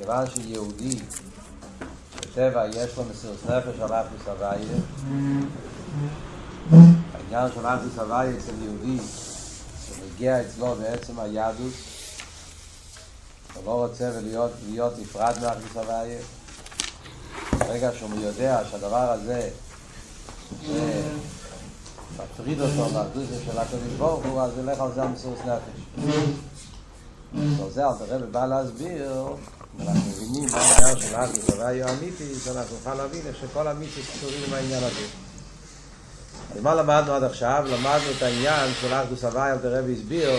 כיוון שיהודי בטבע יש לו מסירות נפש על אחדות הוויה. העניין של אחדות הוויה אצל יהודי שמגיע אצלו בעצם היהדות, הוא לא רוצה להיות נפרד מאחדות הוויה. ברגע שהוא יודע שהדבר הזה מפריד אותו מהאחדות של הקדוש ברוך הוא, אז ילך על זה המסירות נפש. זה הרב בא להסביר, אנחנו מבינים מה העניין של אחדות הוויה אמיתי, שאנחנו נוכל להבין איך שכל המיתים קשורים עם העניין הזה. אז מה למדנו עד עכשיו? למדנו את העניין של אחדות הוויה, הרב הסביר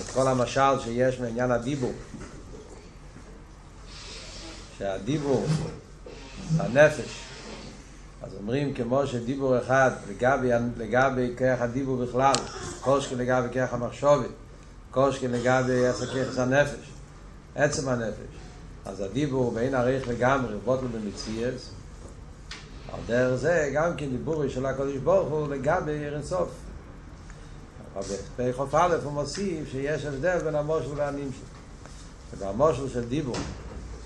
את כל המשל שיש מעניין הדיבור. שהדיבור, הנפש, אז אומרים כמו שדיבור אחד לגבי כיח הדיבור בכלל, קושקי לגבי כיח המחשבת, קושקי לגבי כיח הנפש, עצם הנפש. אז הדיבור בין עריך לגמרי, בוטל במציאס, על דרך זה גם כן דיבורי של הקדוש ברוך הוא לגבי אין סוף. אבל בחוף א' הוא מוסיף שיש הבדל בין המושל והנמשל. ובמושל של דיבור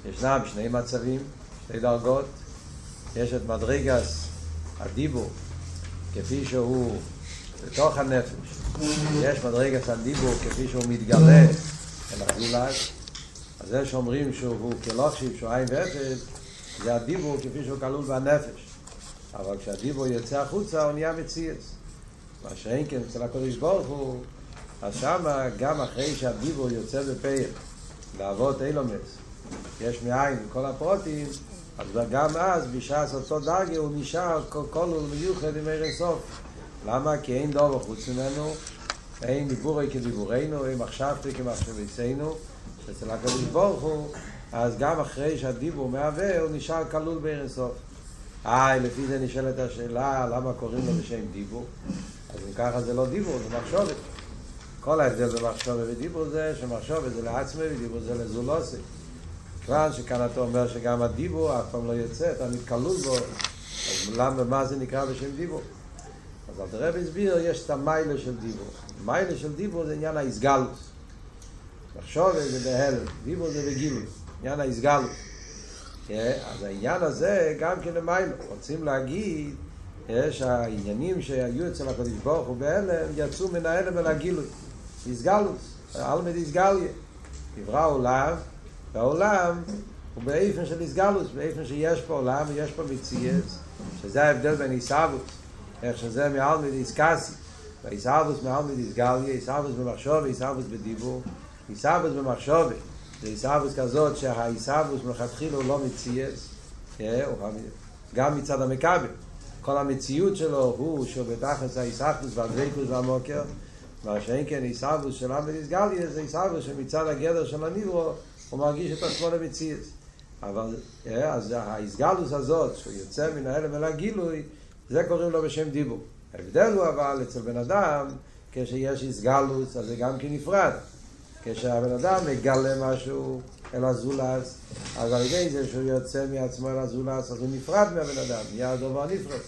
ישנם שני מצבים, שתי דרגות. יש את מדרגס הדיבור כפי שהוא בתוך הנפש, יש מדרגס הדיבור כפי שהוא מתגלה אל הזולת. אז זה שאומרים שהוא כלוכשיב, שהוא עין ואפס, זה הדיבור כפי שהוא כלול בנפש, אבל כשהדיבור יוצא החוצה הוא נהיה מציאס. מה שאין כן אצל הקדוש ברוך הוא, אז שמה גם אחרי שהדיבור יוצא בפייל לעבוד אילומס יש מאין כל הפרוטים, אז גם אז בשעס אותו דרגה הוא נשאר כל מיוחד עם עיר סוף. למה? כי אין דובר חוץ ממנו, אין דיבורי כדיבורנו, אין מחשבתי כמחשבתנו אצל הקדוש ברוך הוא. אז גם אחרי שהדיבור מהווה הוא נשאר כלול בעיר סוף. לפי זה נשאלת השאלה למה קוראים לו בשם דיבור. אז ככה זה לא דיבור, זה מחשבת. כל ההבדל במחשבת ודיבור זה שמחשבת זה לעצמי ודיבור זה לזולוסי. כבר שכאן אתה אומר שגם הדיבור אף פעם לא יוצא, אתה מתקלול בו, אז למה, מה זה נקרא בשם דיבור? אז אל תראה בסביר, יש את המיילה של דיבור. המיילה של דיבור זה עניין ההסגלות. לחשוב זה בהלם, דיבור זה בגילוי, עניין ההסגלות. אז העניין הזה גם כן המיילה. רוצים להגיד שהעניינים שהיו אצל הקדוש ברוך הוא בהלם, יצאו מן ההלם אל הגילוי. הסגלות, אלמד הסגליה. נברא עולם, והעולם הוא באיפן של הסגלות, באיפן שיש פה עולם ויש פה מציאס, שזה ההבדל בין איסאבוס, איך שזה מאלמד איסקאסי, ואיסאבוס מאלמד איסגליה, איסאבוס במחשוב, איסאבוס בדיבור. איסאבוס במחשוב זה איסאבוס כזאת שהאיסאבוס מלכתחילה הוא לא מציאס, גם מצד המקבל. כל המציאות שלו הוא שבתחס האיסאבוס והדבקות והמוקר, מה שאין כן איסאבוס של אלמד איסגליה זה איסאבוס שמצד הגדר של הניברו הוא מרגיש את עצמו למציאות. אבל אז ההסגלות הזאת שהוא יוצא מן ההלם אל הגילוי, זה קוראים לו בשם דיבור. ההבדל הוא אבל אצל בן אדם, כשיש הסגלות אז זה גם כן נפרד. כשהבן אדם מגלה משהו אל הזולס, אז על ידי זה שהוא יוצא מעצמו אל הזולס, אז הוא נפרד מהבן אדם, נהיה הדבר נפרד,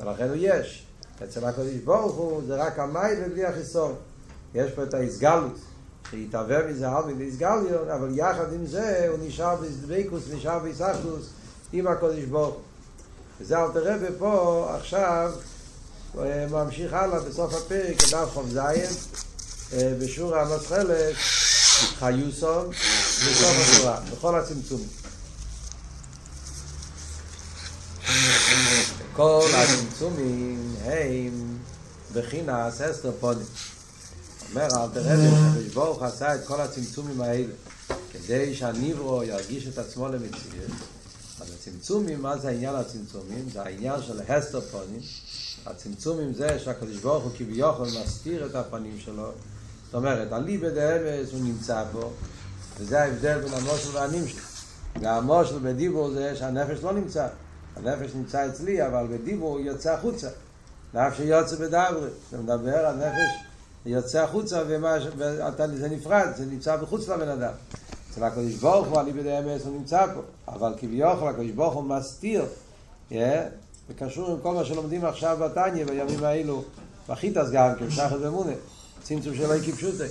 ולכן הוא יש. אצל הקדוש ברוך הוא זה רק המייל ובלי החיסון. יש פה את ההסגלות שיתעבר מזה על מידי הסגליות, אבל יחד עם זה הוא נשאר בדבקות, נשאר ביסחדות עם הקודש ברוך. וזה אל תראה פה עכשיו ממשיך הלאה בסוף הפרק הדף ח"ז בשור המסחלת חיוסון בסוף השורה בכל הצמצום. כל הצמצומים הם בחינס אסתרפונים. אומר אל תראה שהקדוש ברוך עשה את כל הצמצומים האלה כדי שהניברו ירגיש את עצמו למציאות. אז הצמצומים, מה זה העניין הצמצומים? זה העניין של הסתרפונים. הצמצומים זה שהקדוש ברוך הוא כביכול מסתיר את הפנים שלו. זאת אומרת, הליבד האמס הוא נמצא פה, וזה ההבדל בין המושל והנמשל. והמושל בדיבור זה שהנפש לא נמצא. הנפש נמצא אצלי, אבל בדיבור הוא יוצא החוצה. לאף שיוצא בדברי, שמדבר על נפש יוצא החוצה, וזה נפרד, זה נמצא בחוץ לבן אדם. אצל הקדוש ברוך הוא, אני בדי אמס, הוא נמצא פה. אבל כביכול, הקדוש ברוך הוא מסתיר, וקשור עם כל מה שלומדים עכשיו בתניה, בימים האלו, בחיטס גם, כמשחת ומונה, צמצום שלא יקפשותי.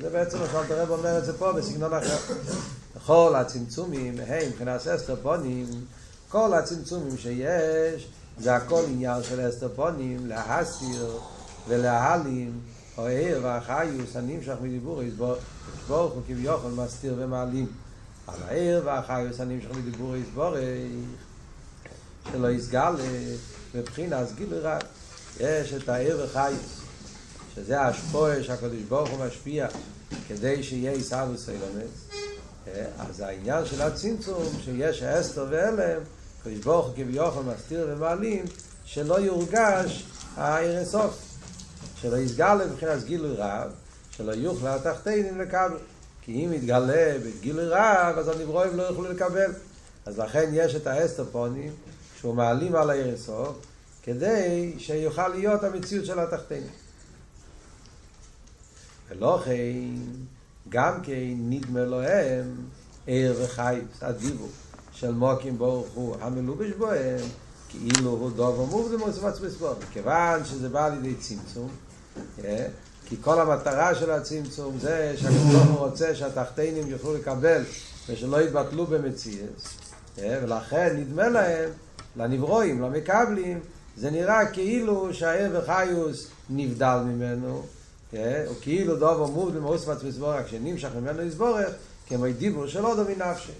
זה בעצם מה שאלת הרב אומר את זה פה, בסגנון אחר. כל הצמצומים, מבחינת אסתר פונים, כל הצמצומים שיש, זה הכל עניין של אסתר פונים, להסיר ולהעלים, או העיר והחיוס, הנמשך מדיבור, ישבורך הוא כביכול מסתיר ומעלים. אבל העיר והחיוס, הנמשך מדיבור, ישבורך, שלא יסגל מבחינת סגיל רק. יש את העיר והחיוס, שזה ההשפועה שהקדוש ברוך הוא משפיע כדי שיהיה איסאוווס אילומץ. אז העניין של הצמצום, שיש אסתר ואלם, הקדוש ברוך הוא כביכול מסתיר ומעלים, שלא יורגש העיר אינסוף, שלא יסגל מבחינת גילוי רב, שלא יוכלו התחתינים לקבל, כי אם יתגלה בגילוי רב אז הנברואים לא יוכלו לקבל. אז לכן יש את האסתר פונים שהוא מעלים על העיר אינסוף כדי שיוכל להיות המציאות של התחתינים. ולא כן, גם כן נדמה להם עיר וחי, הדיבור של מוקים ברוך הוא המלובש בוהם, כאילו הוא דוב ומוב דמוס מצבסבור, מכיוון שזה בא לידי צמצום, כי כל המטרה של הצמצום זה שהקדוש רוצה שהתחתינים יוכלו לקבל ושלא יתבטלו במציאות, ולכן נדמה להם, לנברואים, למקבלים, זה נראה כאילו שהעיר וחיוס נבדל ממנו, או כאילו דוב ומוב דמוס מצבסבור, רק שנמשך ממנו יסבורך, כמו דיבור שלא דומי נפשי.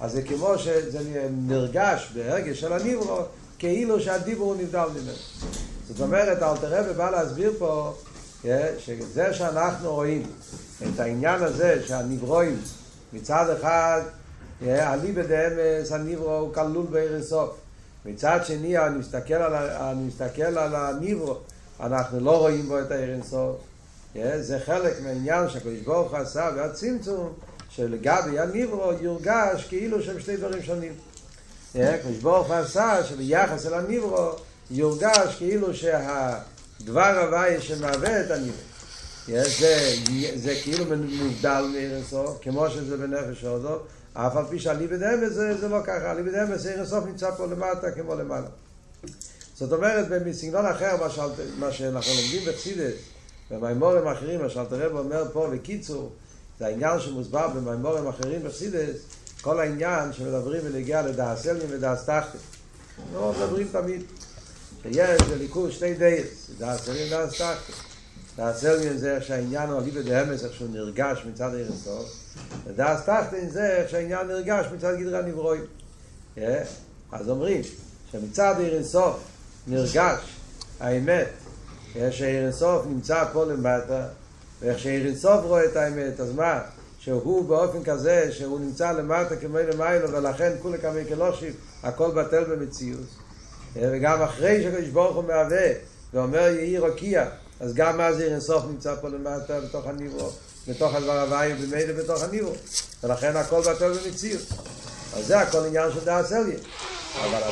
אז זה כמו שזה נרגש בהרגש של הנברו, כאילו שהדיבור נבדל ממנו. זאת אומרת, אלתר רבי בא להסביר פה, שזה שאנחנו רואים את העניין הזה שהנברואים מצד אחד, עלי בדאמס הנברו הוא כלול בעיר אינסוף. מצד שני, אני מסתכל על הנברו, אנחנו לא רואים בו את העיר אינסוף. זה חלק מהעניין שהקדוש ברוך הוא עשה והצמצום, שלגבי הנברו יורגש כאילו שהם שתי דברים שונים. הקדוש ברוך הוא עשה שביחס אל הנברו יורגש כאילו שהדבר הווי שמהווה את הנברו זה כאילו מובדל מעיר אינסוף, כמו שזה בנפש הודו, אף על פי שעלי בדאמס זה לא ככה. עלי בדאמס עיר אינסוף נמצא פה למטה כמו למעלה. זאת אומרת, בסגנון אחר מה שאנחנו לומדים בחסידות ובמימורים אחרים, מה שאלתר רבי אומר פה בקיצור, זה העניין שמוסבר במימורים אחרים בחסידות, כל העניין שמדברים ולהגיע לדעס אלמין ודעס תחתין. לא מדברים תמיד שיש לליכוז שני דעס, דעס אלמין ודעס תחתין. דעס אלמין זה איך שהעניין הוא עלי בדאמס, איך שהוא נרגש מצד עיר אינסוף, ודעס תחתין זה איך שהעניין נרגש מצד גדרי הנברואים. אז אומרים שמצד עיר אינסוף נרגש האמת, איך שהעיר אינסוף נמצא פה למטה, ואיך שהעיר אינסוף רואה את האמת, אז מה? שהוא באופן כזה שהוא נמצא למטה כמי למיילו, ולכן כולה כמי כלושים, הכל בטל במציאות. וגם אחרי שהקדוש ברוך הוא מהווה ואומר יהי רקיע, אז גם אז עיר אינסוף נמצא פה למטה בתוך הנברו, בתוך הדבר הווי ובמילא בתוך הנברו, ולכן הכל בטל במציאות. אז זה הכל עניין של דעס אליה. אבל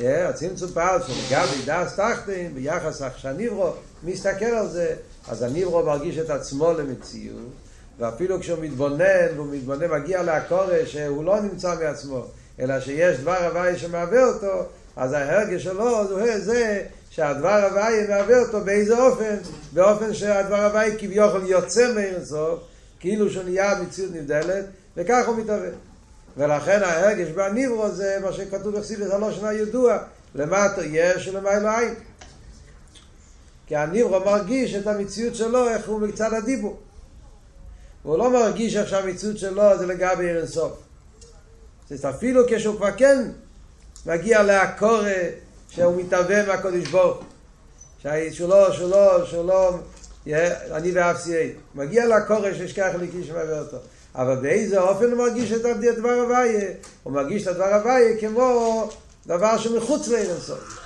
הצמצום פעל שלגבי דעס תחתין ביחס שהנברו מסתכל על זה, אז הנברו מרגיש את עצמו למציאות, ואפילו כשהוא מתבונן מגיע להקורא שהוא לא נמצא מעצמו, אלא שיש דבר הווי שמהווה אותו, אז ההרגש שלו זה שהדבר הווי מהווה אותו באיזה אופן? באופן שהדבר הווי כביכול יוצא מעיר אינסוף, כאילו שהוא נהיה מציאות נבדלת, וכך הוא מתהווה. ולכן ההרגש בנברו זה מה שכתוב בחסידות הלושן ידוע, למטה יש ולמעלה אין. כי הנברו מרגיש את המציאות שלו, איך הוא מצד הדיבור. הוא לא מרגיש איך שהמציאות שלו זה לגבי עיר אינסוף. אפילו כשהוא כבר כן מגיע להקורא שהוא מתהווה מהקדוש ברוך הוא. שהוא לא, אני ואפסי, מגיע להקורא שיש כך ליקי שמעבר אותו. אבל באיזה אופן הוא מרגיש את הדבר הווי? הוא מרגיש את הדבר הווי כמו דבר שמחוץ לעיר אינסוף.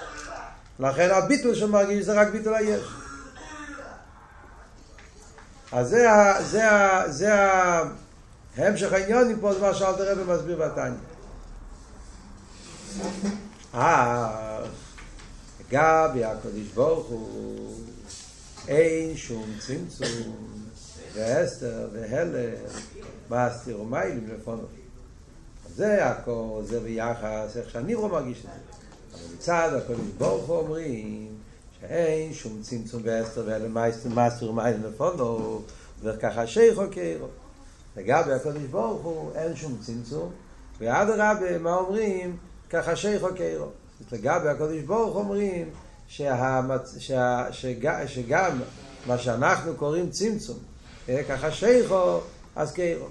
לכן הביטול שמרגיש זה רק ביטול היש. אז זה המשך העניין פה, זה מה שאלתר רבי מסביר בתניא. לגבי הקדוש ברוך הוא אין שום צמצום ואסתר והלם מסתיר ומעלים לפניו. זה הכל, זה ביחס איך שהנברו מרגיש את זה. אבל מצד הקדוש ברוך הוא אומרים שאין שום צמצום ואסתר ואלם מסתיר ומעלים לפניו, וככה שייך או כאירו. לגבי הקודש ברוך הוא אין שום צמצום, ועד רבי מה אומרים? כחשי חוקרו. לגבי הקודש ברוך אומרים שגם מה שאנחנו קוראים צמצום, כחשי חו, אז קרו.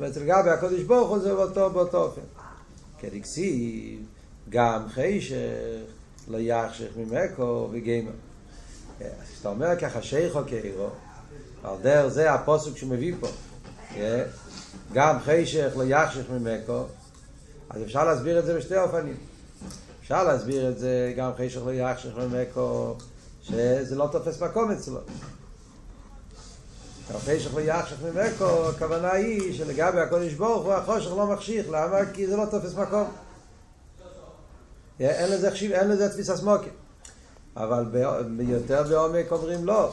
לגבי הקודש ברוך הוא זה באותו אופן. כדקסיב, גם חשך, לא יחשך ממקו וגמר. אז כשאתה אומר כחשי חו קרו, הרדר זה הפוסק שמביא פה, גם חשך לא יחשך ממקו. אז אפשר להסביר את זה בשתי אופנים. אפשר להסביר את זה גם חשך לא יחשך ממקו, שזה לא תופס מקום אצלו. גם חשך לא יחשך ממקו, הכוונה היא שלגבי הקודש ברוך הוא החושך לא מחשיך. למה? כי זה לא תופס מקום, אין לזה תפיס הסמוקת. אבל יותר בעומק אומרים לא,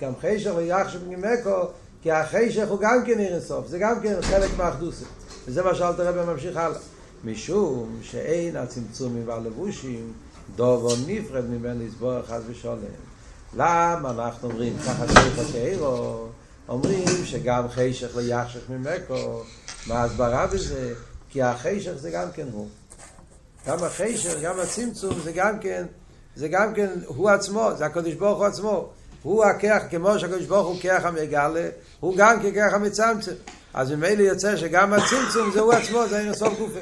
גם חשך לא יחשך ממקו, כי החשך הוא גם כן אין סוף, זה גם כן חלק מהאחדוסה. וזה מה שאלת הרב ממשיך הלאה. משום שאין הצמצומים והלבושים דובו נפרד ממנו לסבור אחד ושולם. למה אנחנו אומרים ככה שריפה כאירו? אומרים שגם חשך לא יחשך ממקו. מה ההסברה בזה? כי החשך זה גם כן הוא. גם החשך, גם הצמצום זה גם כן, זה גם כן הוא עצמו, זה הקדוש ברוך הוא עצמו. הוא הכח, כמו שהקדוש ברוך הוא כח המגלה, הוא גם ככח המצמצם. אז ממילא יוצא שגם הצמצום זה הוא עצמו, זה אין לסוף גופה.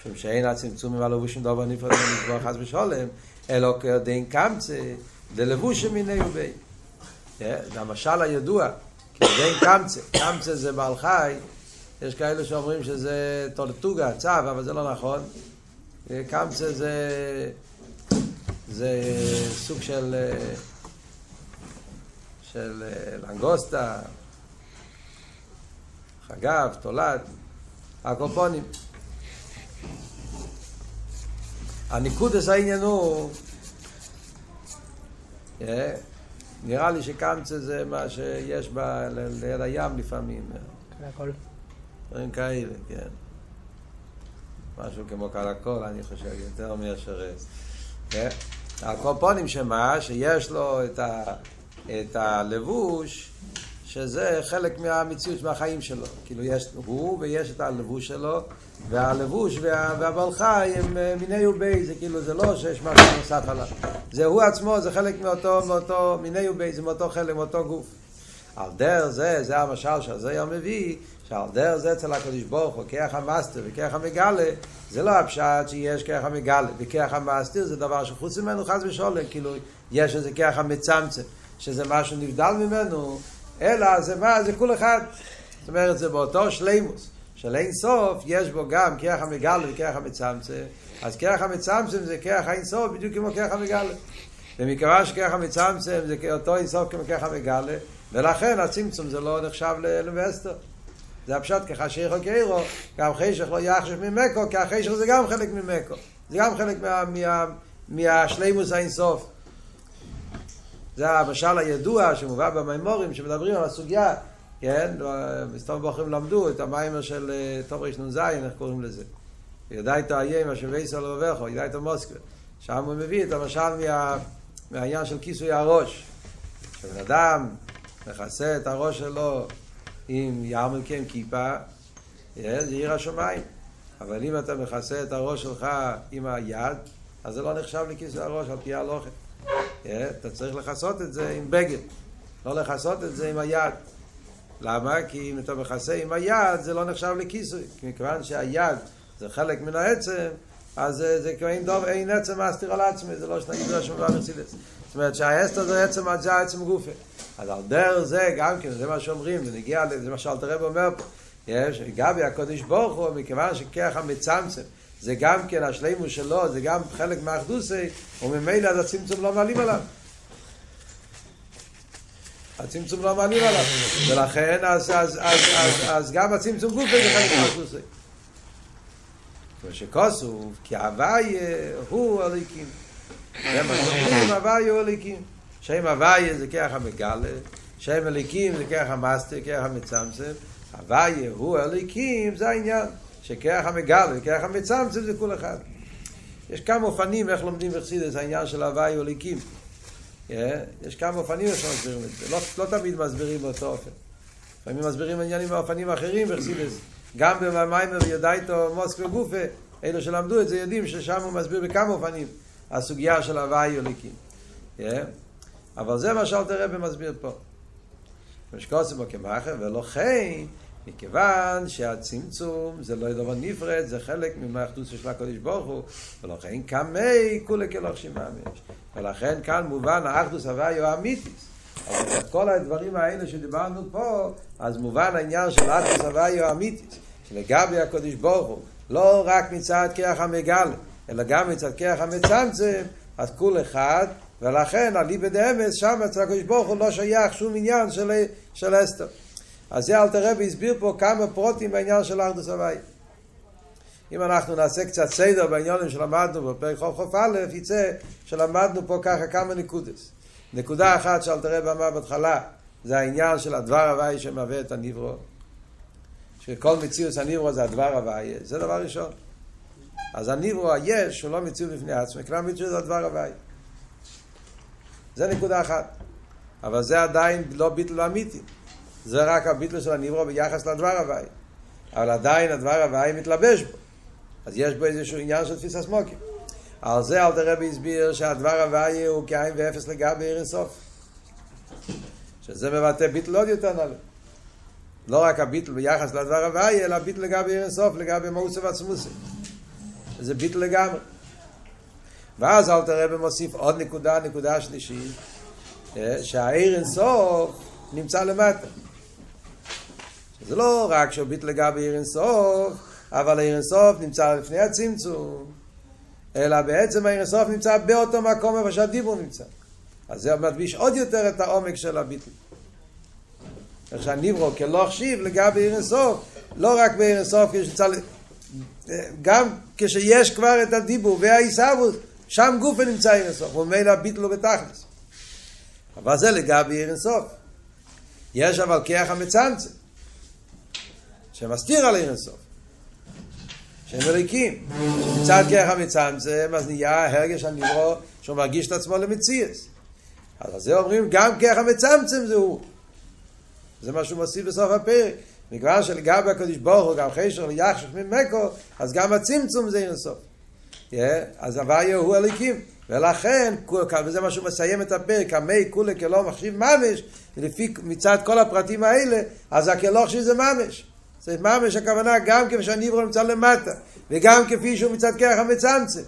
משום שאין הצמצום עם הלבושים דובר נפרד לסבור חס ושולם, אלא כדין קמצא, דלבוש מיני ובי. זה המשל הידוע, כדין קמצא. קמצא זה בעל חי, יש כאלה שאומרים שזה טורטוגה, צב, אבל זה לא נכון. קמצא זה סוג של לנגוסטה, חגב, תולד, הקופונים. הניקודס העניין הוא, נראה לי שקמצא זה מה שיש ליד הים לפעמים. קלקול. דברים כאלה, כן. משהו כמו קלקול, אני חושב, יותר מהשרס. הקופונים שמה, שיש לו את הלבוש, שזה חלק מהמציאות מהחיים שלו. כאילו יש הוא ויש את הלבוש שלו, והלבוש והבעל חי הם מיני ובי, זה כאילו זה לא שיש משהו נוסף עליו. זה הוא עצמו, זה חלק מאותו מיני ובי, זה מאותו חלק, מאותו גוף. על דר זה המשל שזה יום מביא, שעל דר זה אצל הקדוש ברוך הוא, כיח המסתר וכיח המגלה, זה לא הפשט שיש כיח המגלה, וכיח המסתר זה דבר שחוץ ממנו חס ושולם, כאילו יש איזה כיח המצמצם, שזה משהו נבדל ממנו, אלא זה מה? זה כול אחד. זאת אומרת, זה באותו שלימוס של אין סוף, יש בו גם כיח המגלה וכיח המצמצם. אז כיח המצמצם זה כיח אין סוף בדיוק כמו כיח המגלה, ומכיוון שכיח המצמצם זה אותו אין סוף כמו כיח המגלה, ולכן הצמצום זה לא נחשב לאלווסטר. זה הפשט כחשך או כאירו, גם חשך לא יחשך ממקו, כי החשך זה גם חלק ממקו, זה גם חלק מהשלימוס האין סוף. זה המשל הידוע שמובא במימורים שמדברים על הסוגיה, כן? מסתום בוחרים למדו את המיימר של טוב רשנון זיין, איך קוראים לזה? ידעי תאיים, השם ויסול ובכו, ידעי תמוסקו. שם הוא מביא את המשל מהעניין של כיסוי הראש. שבן אדם מכסה את הראש שלו עם ירמל קם כיפה, זה עיר השומיים. אבל אם אתה מכסה את הראש שלך עם היד, אז זה לא נחשב לכיסוי הראש על פי הלוחת. אתה צריך לחסות את זה עם בגד, לא לחסות את זה עם היד. למה? כי אם אתה מכסה עם היד זה לא נחשב לכיסוי, כי מכיוון שהיד זה חלק מן העצם, אז זה כבר אין עצם מסתיר על עצמי, זה לא שנגיד לא שום דבר מרסילס. זאת אומרת שהאסתר זה עצם גופה. אז על דרך זה גם כן, זה מה שאומרים, זה מה שאלת הרב אומר פה, גבי הקודש ברוך הוא, מכיוון שככה מצמצם זה גם כן השלימוס שלו, זה גם חלק מהאחדוסי, וממילא אז הצמצום לא מעלים עליו. הצמצום לא מעלים עליו. ולכן אז גם הצמצום גוף זה חלק מהאחדוסי. ושכוסו, כי הווי הוא הליקים. הווי הוא הליקים. שם הווי זה כיח המגלה, שם הליקים זה כיח המסתר, כיח המצמצם. הווי הוא הליקים, זה העניין. שכיח המגלה וכיח המצמצם זה כל אחד. יש כמה אופנים איך לומדים בחסידות העניין של הווי וליקים. יש כמה אופנים איך שמסבירים את זה. לא תמיד מסבירים באותו אופן. לפעמים מסבירים עניינים באופנים אחרים, גם במים וידאיתו מוסק וגופה, אלו שלמדו את זה יודעים ששם הוא מסביר בכמה אופנים, הסוגיה של הוואי יוליקים. אבל זה מה שאלת הרב מסביר פה. משקוסם הוא כמחר ולא חי, מכיוון שהצמצום זה לא ידובר נפרד, זה חלק ממאחדות של הקודש ברוך הוא, ולכן כמי כולה כלוך שמאמש. ולכן כאן מובן האחדות הוואי הוא אמיתיס. אז את כל הדברים האלה שדיברנו פה, אז מובן העניין של האחדות הוואי הוא אמיתיס, שלגבי הקודש ברוך הוא, לא רק מצד כיח המגל, אלא גם מצד כיח המצמצם, אז כול אחד, ולכן עלי בדאמס, שם אצל הקודש ברוך הוא לא שייך שום עניין של אסתר. אז זה אלתר רבי הסביר פה כמה פרוטים בעניין של אחדות הוואי. אם אנחנו נעשה קצת סדר בעניינים שלמדנו בפרק חוף א', יצא שלמדנו פה ככה כמה נקודות. נקודה אחת שאלתר רבי אמר בהתחלה, זה העניין של הדבר הוואי שמהווה את הנברו. שכל מציאות הנברו זה הדבר הוואי, זה דבר ראשון. אז הנברו היש שהוא לא מציאות בפני עצמו, כלל מציאות זה הדבר הוואי. זה נקודה אחת. אבל זה עדיין לא ביטל אמיתי. זה רק הביטל של הנברו ביחס לדבר הוואי. אבל עדיין הדבר הוואי מתלבש בו. אז יש בו איזשהו עניין של תפיסת סמוקים. על זה אלתר רבי הסביר שהדבר הוואי הוא כאין ואפס לגבי אין סוף. שזה מבטא ביטל עוד יותר נעלה. לא רק הביטל ביחס לדבר הוואי, אלא ביטל לגבי אין סוף, לגבי מהות ועצמות. זה ביטל לגמרי. ואז אלתר רבי מוסיף עוד נקודה, נקודה שלישית, שהאין סוף נמצא למטה. זה לא רק שהביט לגבי אין סוף, אבל אין סוף נמצא לפני הצמצום, אלא בעצם אין סוף נמצא באותו מקום איפה שהדיבור נמצא. אז זה מדביש עוד יותר את העומק של הביטל. איך שהנברו כלא חשיב לגבי אין סוף, לא רק באין סוף, גם כשיש כבר את הדיבור והאיסאוות, שם גוף נמצא אין סוף, ומילא הביט לו בתכלס. אבל זה לגבי אין סוף. יש אבל כיח המצמצם, שמסתיר על אין סוף, שהם מריקים. מצד כיח המצמצם, אז נהיה הרגש הנברו שהוא מרגיש את עצמו למציאס. אז זה אומרים, גם כיח המצמצם זה הוא. זה מה שהוא מוסיף בסוף הפרק. מכיוון שלגבי הקדוש ברוך הוא גם חשר ליחשך ממקו, אז גם הצמצום זה אין סוף. אז הוואי הוא אליקים. ולכן, וזה מה שהוא מסיים את הפרק, המי כולה כלא מחשיב ממש, ולפי מצד כל הפרטים האלה, אז הכלא חשיב זה ממש. זה ממש הכוונה גם כפי שהנברו נמצא למטה, וגם כפי שהוא מצד כרך המצמצם.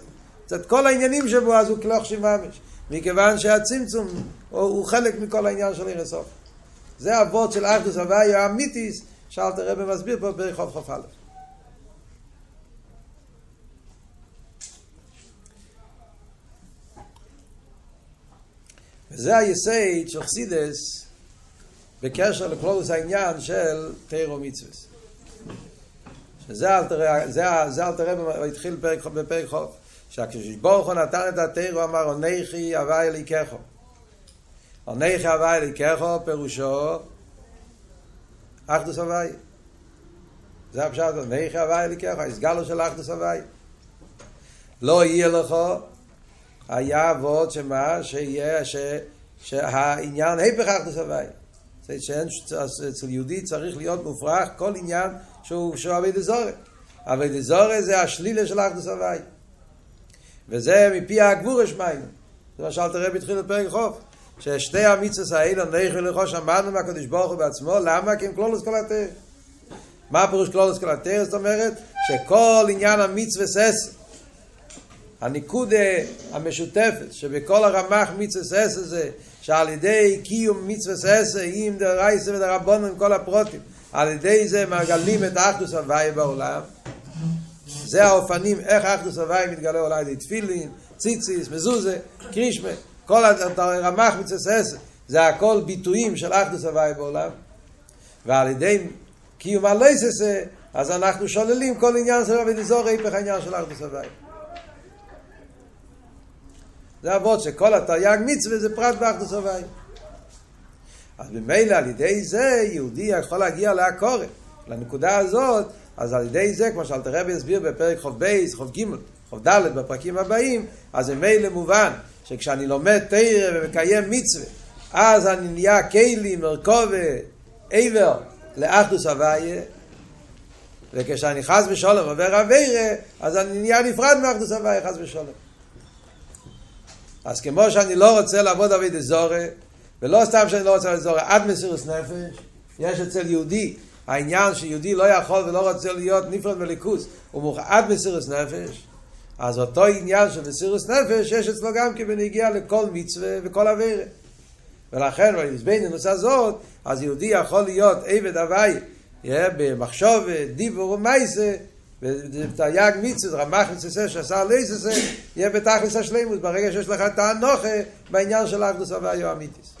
מצד כל העניינים שבו, אז הוא כלא חשיב ממש. מכיוון שהצמצום הוא חלק מכל העניין של אין סוף. זה אבות של אחדות הוואי האמיתיס, שאלתר רבי מסביר פה ברחוב חוף א'. וזה היסוד של חסידס בקשר לכלולוס העניין של תורה ומצוות. שזה אלתר רבי התחיל בפרק חוף, שכשברוך הוא נתן את התורה הוא אמר אנכי הווי אלוקיכם. אנכי הווי אלוקיכם פירושו אחדות הוואי. זה הפשט, ואיכי הוואי אליקך, הסגלו של אחדות הוואי. לא יהיה לך, היה ועוד שמה, שיהיה, שהעניין היפך אחדות הוואי. זאת אומרת שאצל יהודי צריך להיות מופרך כל עניין שהוא עבד זורא. עבד זורא זה השלילה של אחדות הוואי. וזה מפי הגבור השמיים. זה מה שאלת הרב התחיל בפרק חוף. ששתי המצוות האלה נאיכו ללכו שמענו מהקדוש ברוך הוא בעצמו. למה? כי הם כלולוס כל התורה. מה פירוש כלולוס כל התורה? זאת אומרת שכל עניין המצוות עשר, הנקודה המשותפת שבכל הרמ"ח מצוות עשר זה שעל ידי קיום מצוות עשר עם דרייסה ודרבון עם כל הפרוטים, על ידי זה מגלים את האחדות הוואי בעולם. זה האופנים איך האחדות הוואי מתגלה אולי די תפילין, ציציס, מזוזה, קרישמה. כל הרמ"ח מצוות עשר, זה הכל ביטויים של אחדות הוואי בעולם. ועל ידי קיום הלויס עשר, אז אנחנו שוללים כל עניין של עבד זורא, היפך העניין של אחדות הוואי. זה אבות שכל התרי"ג מצוות זה פרט באחדות הוואי. אז במילא על ידי זה יהודי יכול להגיע להכרת, לנקודה הזאת. אז על ידי זה, כמו שאלתר רבי הסביר בפרק חוב בייס, חוב גימל, חוב ד' בפרקים הבאים, אז במילא מובן שכשאני לומד תורה ומקיים מצווה, אז אני נהיה כלי, מרכובה, עבר, לאחדוס הוויה, וכשאני חס ושלום עובר עבירה, אז אני נהיה נפרד מאחדוס הוויה, חס ושלום. אז כמו שאני לא רוצה לעבוד עבודת זרה, ולא סתם שאני לא רוצה לעבוד זרה, עד מסירות נפש, יש אצל יהודי, העניין שיהודי לא יכול ולא רוצה להיות נפרד מליכוס, הוא מוכעד מסירות נפש, אז אותו עניין של מסירות נפש, יש אצלו גם כבנגיע לכל מצווה וכל עבירה. ולכן, ולזבין הנושא הזאת, אז יהודי יכול להיות עבד הווי, במחשוב, דיבור ומייסה, ותייג מצווה, רמח מצווה, שעשה לייסה, יהיה בתכלס השלימות, ברגע שיש לך תענוכה, בעניין של אחדוס הווי או אמיתיס.